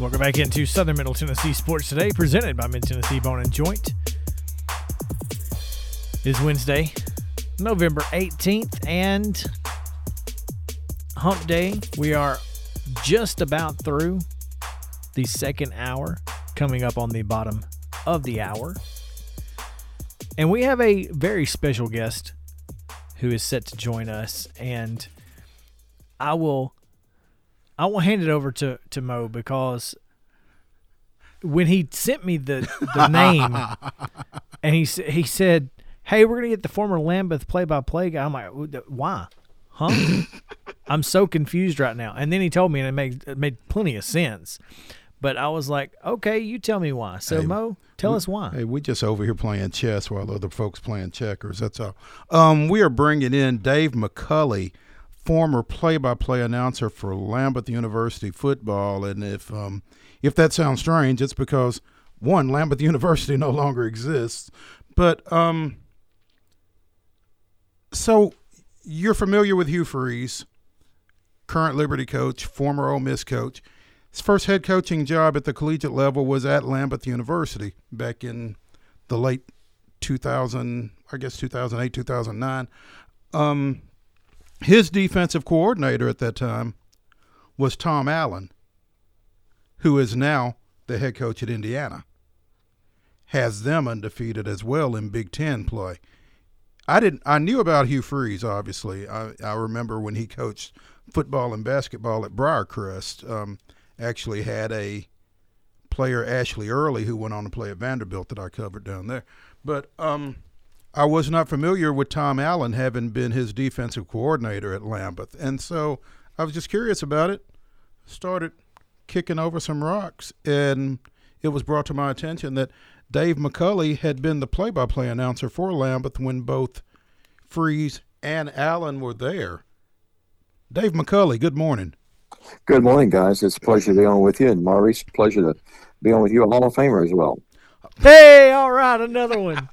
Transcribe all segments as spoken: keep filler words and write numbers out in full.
Welcome back into Southern Middle Tennessee Sports Today, presented by Mid-Tennessee Bone and Joint. It is Wednesday, November eighteenth, and hump day. We are just about through the second hour, coming up on the bottom of the hour. And we have a very special guest who is set to join us, and I will... I will hand it over to, to Mo, because when he sent me the, the name and he he said, "Hey, we're going to get the former Lambeth play-by-play guy." I'm like, "Why? Huh?" I'm so confused right now. And then he told me, and it made, it made plenty of sense. But I was like, okay, you tell me why. So, hey, Mo, tell we, us why. Hey, we're just over here playing chess while other folks playing checkers. That's all. Um, we are bringing in Dave McCulley, former play-by-play announcer for Lambeth University football. And if um, if that sounds strange, it's because, one, Lambeth University no longer exists. But um, so you're familiar with Hugh Freeze, current Liberty coach, former Ole Miss coach. His first head coaching job at the collegiate level was at Lambeth University back in the late two thousand, I guess two thousand eight, two thousand nine. Um His defensive coordinator at that time was Tom Allen, who is now the head coach at Indiana. Has them undefeated as well in Big Ten play. I didn't. I knew about Hugh Freeze, obviously. I, I remember when he coached football and basketball at Briarcrest. Um, actually had a player, Ashley Early, who went on to play at Vanderbilt that I covered down there. But um. I was not familiar with Tom Allen having been his defensive coordinator at Lambeth. And so I was just curious about it, started kicking over some rocks, and it was brought to my attention that Dave McCulley had been the play-by-play announcer for Lambeth when both Freeze and Allen were there. Dave McCulley, good morning. Good morning, guys. It's a pleasure to be on with you, and Maurice, pleasure to be on with you, a Hall of Famer as well. Hey, all right, another one.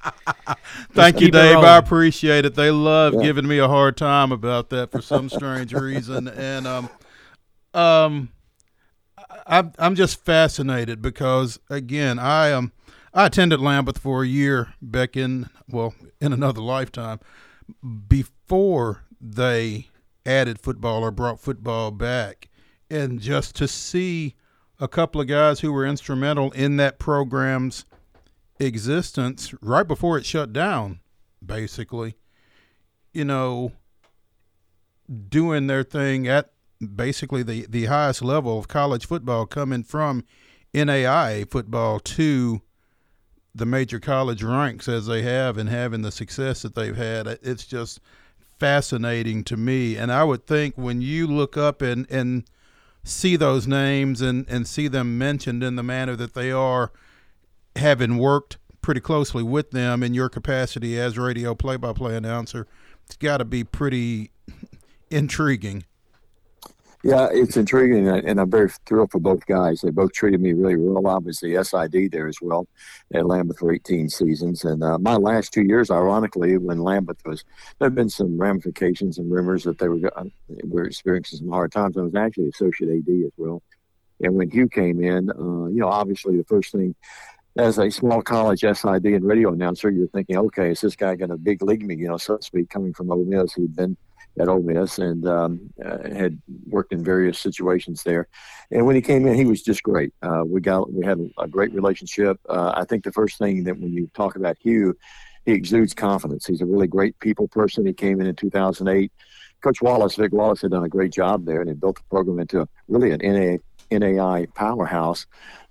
Thank you, Dave. I appreciate it. They love yeah. giving me a hard time about that for some strange reason. And um, um, I'm I'm just fascinated because, again, I um I attended Lambeth for a year back in well in another lifetime before they added football or brought football back, and just to see a couple of guys who were instrumental in that program's existence right before it shut down, basically, you know, doing their thing at basically the, the highest level of college football, coming from N A I A football to the major college ranks as they have and having the success that they've had. It's just fascinating to me. And I would think when you look up and, and see those names and, and see them mentioned in the manner that they are, having worked pretty closely with them in your capacity as radio play-by-play announcer, it's got to be pretty intriguing. Yeah, it's intriguing, and I'm very thrilled for both guys. They both treated me really well. I was the S I D there as well at Lambeth for eighteen seasons. And uh, my last two years, ironically, when Lambeth was, there have been some ramifications and rumors that they were, uh, were experiencing some hard times. I was actually associate A D as well. And when Hugh came in, uh, you know, obviously the first thing, as a small college S I D and radio announcer, you're thinking, okay, is this guy going to big league me, you know, so to speak, coming from Ole Miss. He'd been at Ole Miss and um, uh, had worked in various situations there. And when he came in, he was just great. Uh, we got we had a great relationship. Uh, I think the first thing that when you talk about Hugh, he exudes confidence. He's a really great people person. He came in in two thousand eight. Coach Wallace, Vic Wallace, had done a great job there and had built the program into a, really an N A I A N A I powerhouse,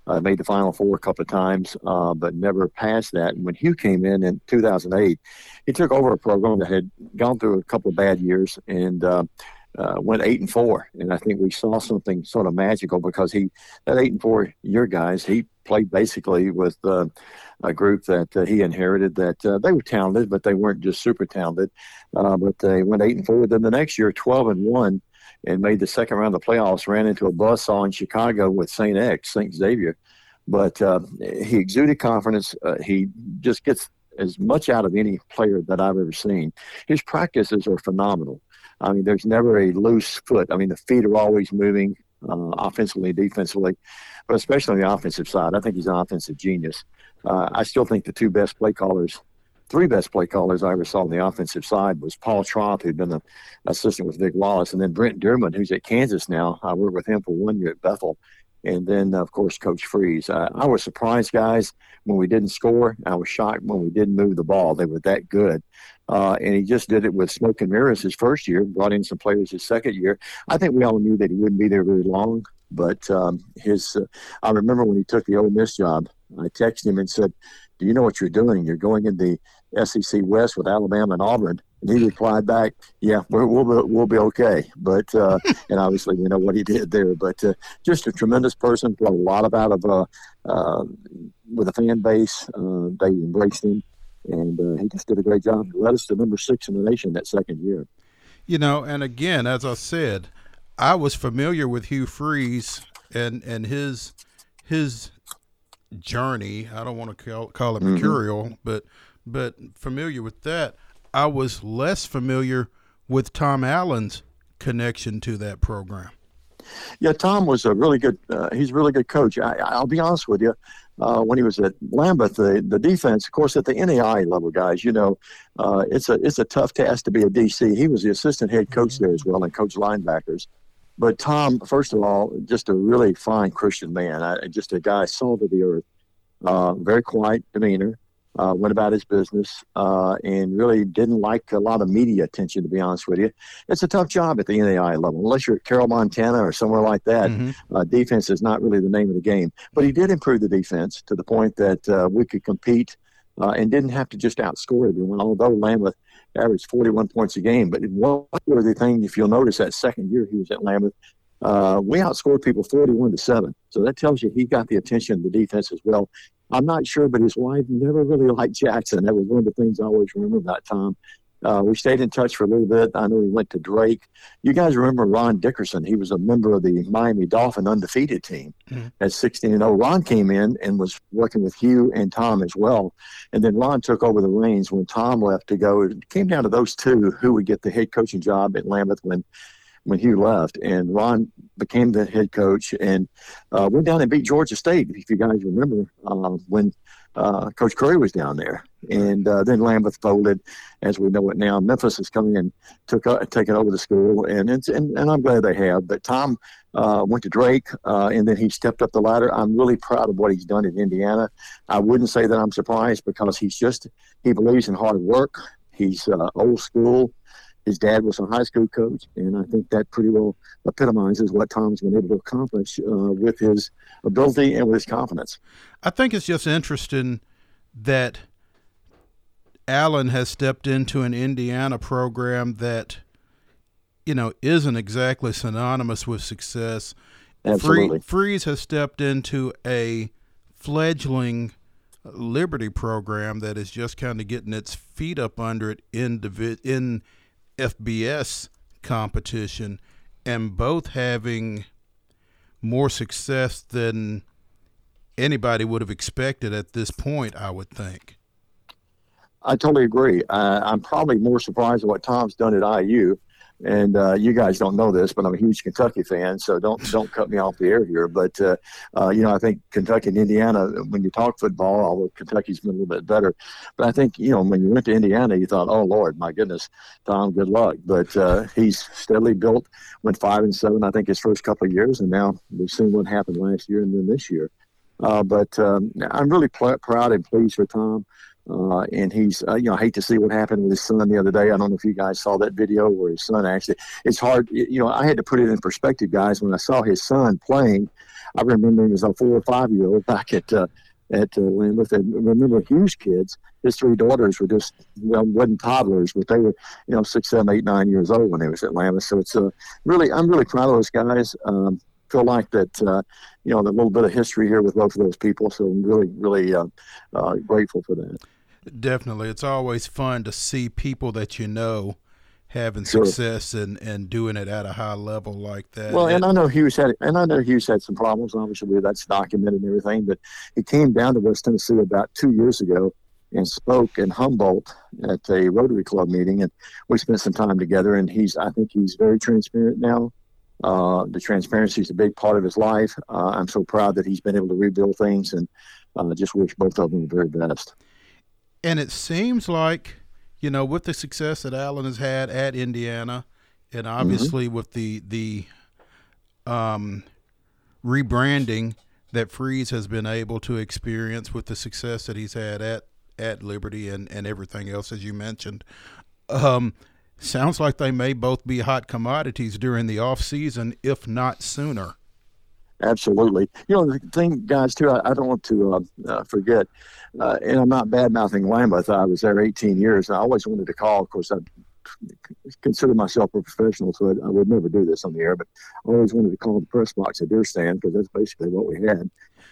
uh, made the Final Four a couple of times, uh, but never passed that. And when Hugh came in in two thousand eight, he took over a program that had gone through a couple of bad years and uh, uh, went eight and four. And I think we saw something sort of magical because he, that eight and four year guys, he played basically with uh, a group that uh, he inherited that uh, they were talented, but they weren't just super talented. Uh, but they went eight and four. Then the next year, twelve and one. And made the second round of the playoffs, ran into a buzzsaw in Chicago with Saint X, Saint Xavier. But uh, he exuded confidence. Uh, he just gets as much out of any player that I've ever seen. His practices are phenomenal. I mean, there's never a loose foot. I mean, the feet are always moving. uh, offensively, defensively, but especially on the offensive side. I think he's an offensive genius. Uh, I still think the two best play callers, three best play callers I ever saw on the offensive side was Paul Tromp, who'd been the assistant with Vic Wallace, and then Brent Dearman, who's at Kansas now. I worked with him for one year at Bethel. And then, of course, Coach Freeze. Uh, I was surprised, guys, when we didn't score. I was shocked when we didn't move the ball. They were that good. Uh, and he just did it with smoke and mirrors his first year, brought in some players his second year. I think we all knew that he wouldn't be there very long. But um, his, uh, I remember when he took the Ole Miss job, I texted him and said, do you know what you're doing? You're going in the S E C West with Alabama and Auburn. And he replied back, yeah, we're, we'll, be, we'll be okay. But uh, and obviously, you know what he did there. But uh, just a tremendous person, got a lot of out of uh, uh, with a fan base. Uh, they embraced him, and uh, he just did a great job. He led us to number six in the nation that second year. You know, and again, as I said, I was familiar with Hugh Freeze and, and his his journey. I don't want to call, call it mercurial, mm-hmm. but but familiar with that. I was less familiar with Tom Allen's connection to that program. Yeah, Tom was a really good uh, – he's a really good coach. I, I'll be honest with you. Uh, when he was at Lambeth, the, the defense, of course, at the N A I A level, guys, you know, uh, it's a it's a tough task to be a D C. He was the assistant head coach there as well and coached linebackers. But Tom, first of all, just a really fine Christian man, I, just a guy salt of the earth, uh, very quiet demeanor. Uh, went about his business uh, and really didn't like a lot of media attention, to be honest with you. It's a tough job at the N A I A level. Unless you're at Carroll, Montana or somewhere like that, mm-hmm. uh, defense is not really the name of the game. But he did improve the defense to the point that uh, we could compete uh, and didn't have to just outscore everyone, although Lambeth averaged forty-one points a game. But one other thing, if you'll notice, that second year he was at Lambeth, uh, we outscored people forty-one to seven. So that tells you he got the attention of the defense as well. I'm not sure, but his wife never really liked Jackson. That was one of the things I always remember about Tom. Uh, we stayed in touch for a little bit. I know he went to Drake. You guys remember Ron Dickerson. He was a member of the Miami Dolphin undefeated team mm-hmm. at sixteen and oh. Ron came in and was working with Hugh and Tom as well. And then Ron took over the reins when Tom left to go. It came down to those two who would get the head coaching job at Lambeth when when Hugh left, and Ron became the head coach and uh, went down and beat Georgia State, if you guys remember, uh, when uh, Coach Curry was down there. And uh, then Lambeth folded, as we know it now. Memphis has come in and took, uh, taken over the school, and, it's, and and I'm glad they have. But Tom uh, went to Drake, uh, and then he stepped up the ladder. I'm really proud of what he's done in Indiana. I wouldn't say that I'm surprised because he's just – he believes in hard work. He's uh, old school. His dad was a high school coach, and I think that pretty well epitomizes what Tom's been able to accomplish uh, with his ability and with his confidence. I think it's just interesting that Allen has stepped into an Indiana program that, you know, isn't exactly synonymous with success. Absolutely. Free, Freeze has stepped into a fledgling Liberty program that is just kind of getting its feet up under it in divi- in F B S competition, and both having more success than anybody would have expected at this point, I would think. I totally agree. Uh, I'm probably more surprised at what Tom's done at I U, and uh, you guys don't know this, but I'm a huge Kentucky fan, so don't don't cut me off the air here. But, uh, uh, you know, I think Kentucky and Indiana, when you talk football, although Kentucky's been a little bit better, but I think, you know, when you went to Indiana, you thought, oh, Lord, my goodness, Tom, good luck. But uh, he's steadily built, went five and seven, I think, his first couple of years, and now we've seen what happened last year and then this year. Uh, but um, I'm really pl- proud and pleased for Tom. Uh, and he's, uh, you know, I hate to see what happened with his son the other day. I don't know if you guys saw that video where his son actually, it's hard, you know, I had to put it in perspective, guys. When I saw his son playing, I remember him as a four or five year old back at, uh, at uh, Lambeth. And remember Hugh's kids, his three daughters were just, well, wasn't toddlers, but they were, you know, six, seven, eight, nine years old when they was at Lambeth. So it's uh, really, I'm really proud of those guys. Um, feel like that, uh, you know, a little bit of history here with both of those people. So I'm really, really uh, uh, grateful for that. Definitely. It's always fun to see people that you know having sure. success and, and doing it at a high level like that. Well, and, and I know Hughes had and I know Hughes had some problems, obviously, that's documented and everything, but he came down to West Tennessee about two years ago and spoke in Humboldt at a Rotary Club meeting, and we spent some time together, and he's I think he's very transparent now. Uh, the transparency is a big part of his life. Uh, I'm so proud that he's been able to rebuild things, and uh, just wish both of them the very best. And it seems like, you know, with the success that Allen has had at Indiana, and obviously mm-hmm. with the the um, rebranding that Freeze has been able to experience, with the success that he's had at, at Liberty and, and everything else, as you mentioned, um, sounds like they may both be hot commodities during the off season, if not sooner. Absolutely. You know, the thing, guys, too, I, I don't want to uh, uh, forget, uh, and I'm not bad-mouthing Lambeth. I was there eighteen years, and I always wanted to call. Of course, I consider myself a professional, so I, I would never do this on the air, but I always wanted to call the press box a deer stand, because that's basically what we had.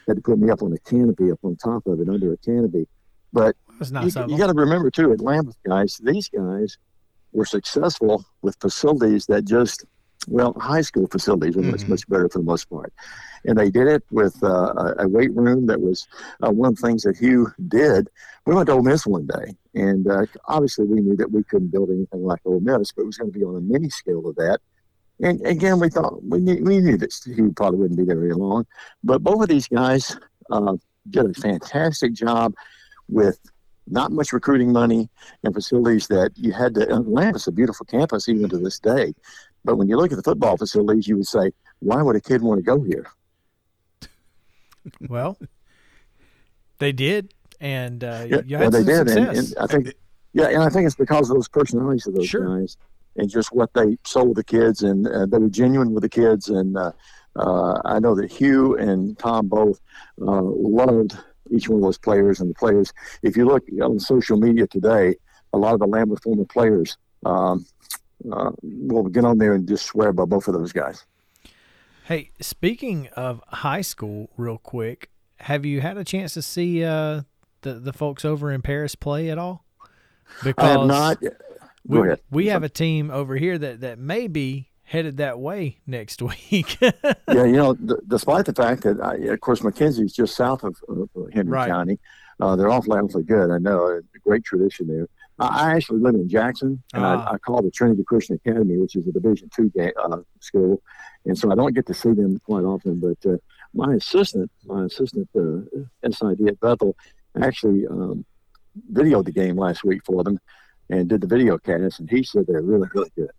Had to put me up on a canopy, up on top of it, under a canopy. But you, you got to remember, too, at Lambeth, guys, these guys were successful with facilities that just – well, high school facilities are much, mm-hmm. much better for the most part. And they did it with uh, a weight room that was uh, one of the things that Hugh did. We went to Ole Miss one day, and uh, obviously we knew that we couldn't build anything like Ole Miss, but it was going to be on a mini scale of that. And again, we thought, we knew, we knew that Hugh probably wouldn't be there very long. But both of these guys uh, did a fantastic job with not much recruiting money and facilities that you had to, Atlanta's a beautiful campus even to this day. But when you look at the football facilities, you would say, why would a kid want to go here? Well, they did, and uh, yeah, you had well, some they did, success. And, and I think, yeah, and I think it's because of those personalities of those sure. guys, and just what they sold the kids, and uh, they were genuine with the kids. And uh, uh, I know that Hugh and Tom both uh, loved each one of those players, and the players. If you look on social media today, a lot of the Lambeth former players. Um, Uh, we'll get on there and just swear by both of those guys. Hey, speaking of high school, real quick, have you had a chance to see uh, the the folks over in Paris play at all? Because I have not. Go we, ahead. we have a team over here that, that may be headed that way next week. yeah, you know, th- despite the fact that, I, of course, McKenzie is just south of uh, Henry right. County. Uh, they're awfully, awfully good. I know, a great tradition there. I actually live in Jackson, and uh, I, I call the Trinity Christian Academy, which is a Division two ga- uh, school, and so I don't get to see them quite often. But uh, my assistant, my assistant uh, S I D at Bethel, actually um, videoed the game last week for them, and did the video cast, and he said they're really, really good.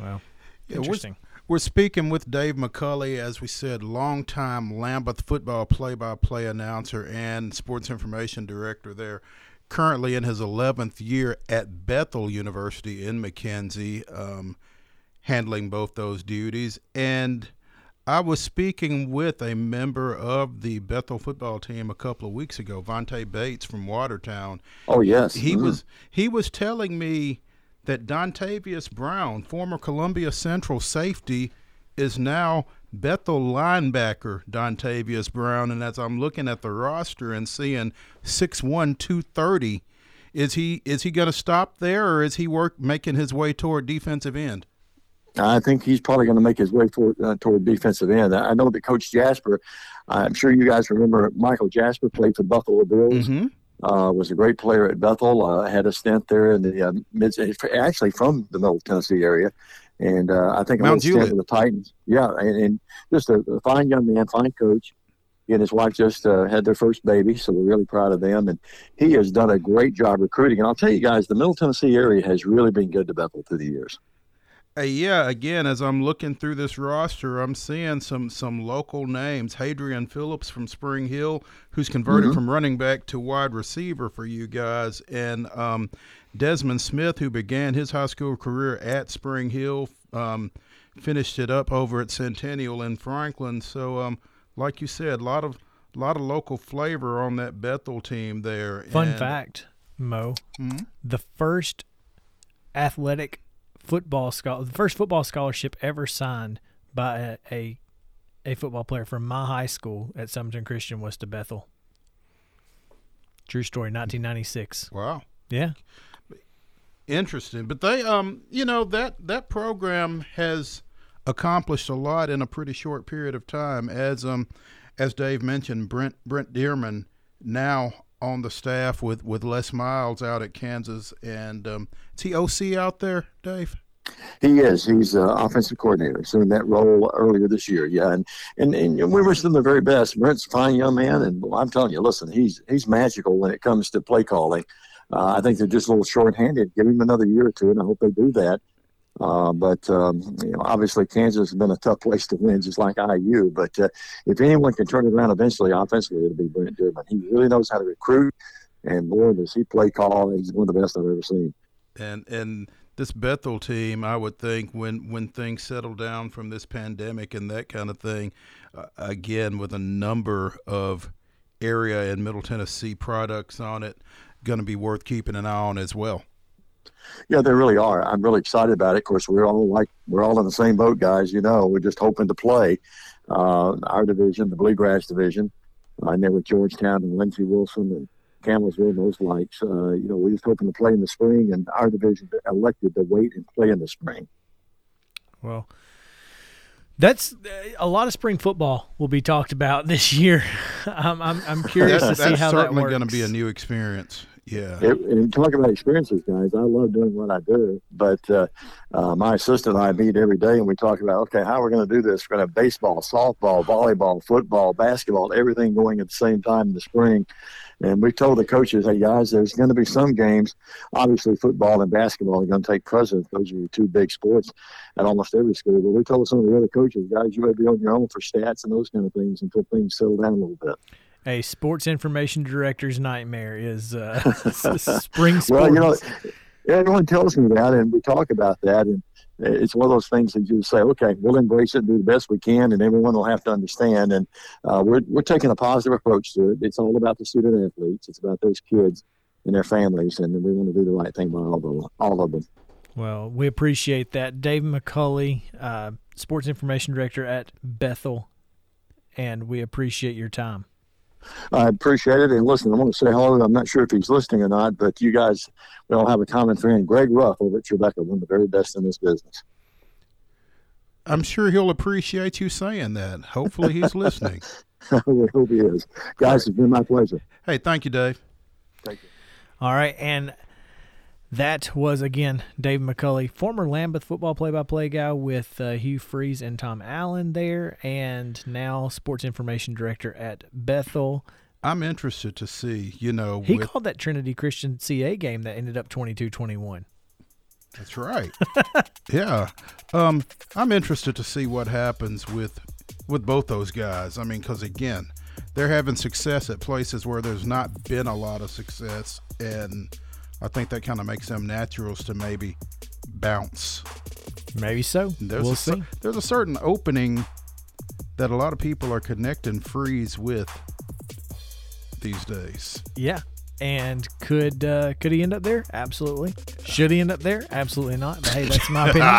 Wow, yeah, interesting. We're, we're speaking with Dave McCulley, as we said, longtime Lambeth football play-by-play announcer and sports information director there. Currently in his eleventh year at Bethel University in McKenzie, um, handling both those duties. And I was speaking with a member of the Bethel football team a couple of weeks ago, Vontae Bates from Watertown. Oh, yes. He mm. was he was telling me that Dontavious Brown, former Columbia Central safety, is now Bethel linebacker Dontavious Brown, and as I'm looking at the roster and seeing six one, two thirty, is he is he going to stop there, or is he work making his way toward defensive end? I think he's probably going to make his way toward, uh, toward defensive end. I know that Coach Jasper, I'm sure you guys remember Michael Jasper, played for Buffalo Bills, mm-hmm. uh, was a great player at Bethel, uh, had a stint there in the uh, mid, actually from the Middle Tennessee area. And uh, I think I'm going to the Titans. Yeah, and, and just a, a fine young man, fine coach. He and his wife just uh, had their first baby, so we're really proud of them. And he has done a great job recruiting. And I'll tell you guys, the Middle Tennessee area has really been good to Bethel through the years. Uh, yeah, again, as I'm looking through this roster, I'm seeing some some local names. Hadrian Phillips from Spring Hill, who's converted mm-hmm. from running back to wide receiver for you guys, and um, Desmond Smith, who began his high school career at Spring Hill, um, finished it up over at Centennial in Franklin. So, um, like you said, a lot of lot of local flavor on that Bethel team there. Fun and, fact, Mo, mm-hmm. the first athletic football scholar, the first football scholarship ever signed by a, a a football player from my high school at Summerton Christian was to Bethel. True story, nineteen ninety-six. Wow. Yeah. Interesting. But they, um, you know, that that program has accomplished a lot in a pretty short period of time. As um, as Dave mentioned, Brent Brent Dearman now on the staff with, with Les Miles out at Kansas, and um, is he O C out there, Dave? He is. He's an offensive coordinator. So in that role earlier this year, yeah. And and, and we wish them the very best. Brent's a fine young man, and I'm telling you, listen, he's he's magical when it comes to play calling. Uh, I think they're just a little short-handed. Give him another year or two, and I hope they do that. Uh, but, um, you know, obviously Kansas has been a tough place to win, just like I U. But uh, if anyone can turn it around eventually, offensively, it'll be Brent Dearman. He really knows how to recruit, and, boy, does he play call. He's one of the best I've ever seen. And and this Bethel team, I would think, when, when things settle down from this pandemic and that kind of thing, uh, again, with a number of area and Middle Tennessee products on it, going to be worth keeping an eye on as well. Yeah, they really are. I'm really excited about it. Of course, we're all like we're all in the same boat, guys. You know, we're just hoping to play uh, our division, the Bluegrass division. I know with Georgetown and Lindsey Wilson and Campbellsville and those likes. Uh, you know, we're just hoping to play in the spring, and our division elected to wait and play in the spring. Well, that's a lot of spring football will be talked about this year. I'm, I'm I'm curious to see how that works. That's certainly going to be a new experience. Yeah. It, and talking about experiences, guys, I love doing what I do, but uh, uh, my assistant and I meet every day, and we talk about, okay, how we're going to do this. We're going to have baseball, softball, volleyball, football, basketball, everything going at the same time in the spring. And we told the coaches, hey, guys, there's going to be some games. Obviously, football and basketball are going to take precedence. Those are your two big sports at almost every school. But we told some of the other coaches, guys, you better be on your own for stats and those kind of things until things settle down a little bit. A sports information director's nightmare is uh, spring sports. Well, you know, everyone tells me that, and we talk about that, and it's one of those things that you say, okay, we'll embrace it and do the best we can, and everyone will have to understand. And uh, we're we're taking a positive approach to it. It's all about the student athletes. It's about those kids and their families, and we want to do the right thing by all of them. All of them. Well, we appreciate that. Dave McCulley, uh, sports information director at Bethel, and we appreciate your time. I appreciate it. And listen, I want to say hello. I'm not sure if he's listening or not, but you guys, we all have a common friend, Greg Ruff over at Tribeca, one of the very best in this business. I'm sure he'll appreciate you saying that. Hopefully he's listening. I hope he is. Guys, it's been my pleasure. Hey, thank you, Dave. Thank you. All right, and that was, again, Dave McCulley, former Lambeth football play-by-play guy with uh, Hugh Freeze and Tom Allen there, and now sports information director at Bethel. I'm interested to see, you know. He with, called that Trinity Christian C A game that ended up twenty-two twenty-one. That's right. Yeah. Um, I'm interested to see what happens with, with both those guys. I mean, because, again, they're having success at places where there's not been a lot of success, and – I think that kind of makes them naturals to maybe bounce. Maybe so. There's we'll a, see. There's a certain opening that a lot of people are connecting Freeze with these days. Yeah. And could uh, could he end up there? Absolutely. Should he end up there? Absolutely not. But, hey, that's my opinion.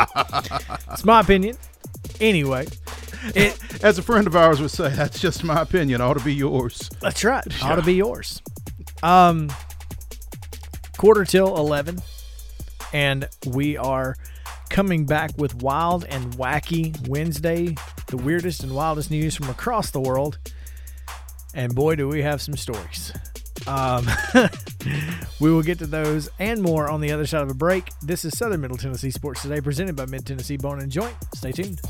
It's my opinion. Anyway. It, As a friend of ours would say, that's just my opinion. Ought to be yours. That's right. Yeah. Ought to be yours. Um... Quarter till eleven, and we are coming back with Wild and Wacky Wednesday, the weirdest and wildest news from across the world, and boy, do we have some stories. Um, we will get to those and more on the other side of a break. This is Southern Middle Tennessee Sports Today, presented by Mid-Tennessee Bone and Joint. Stay tuned.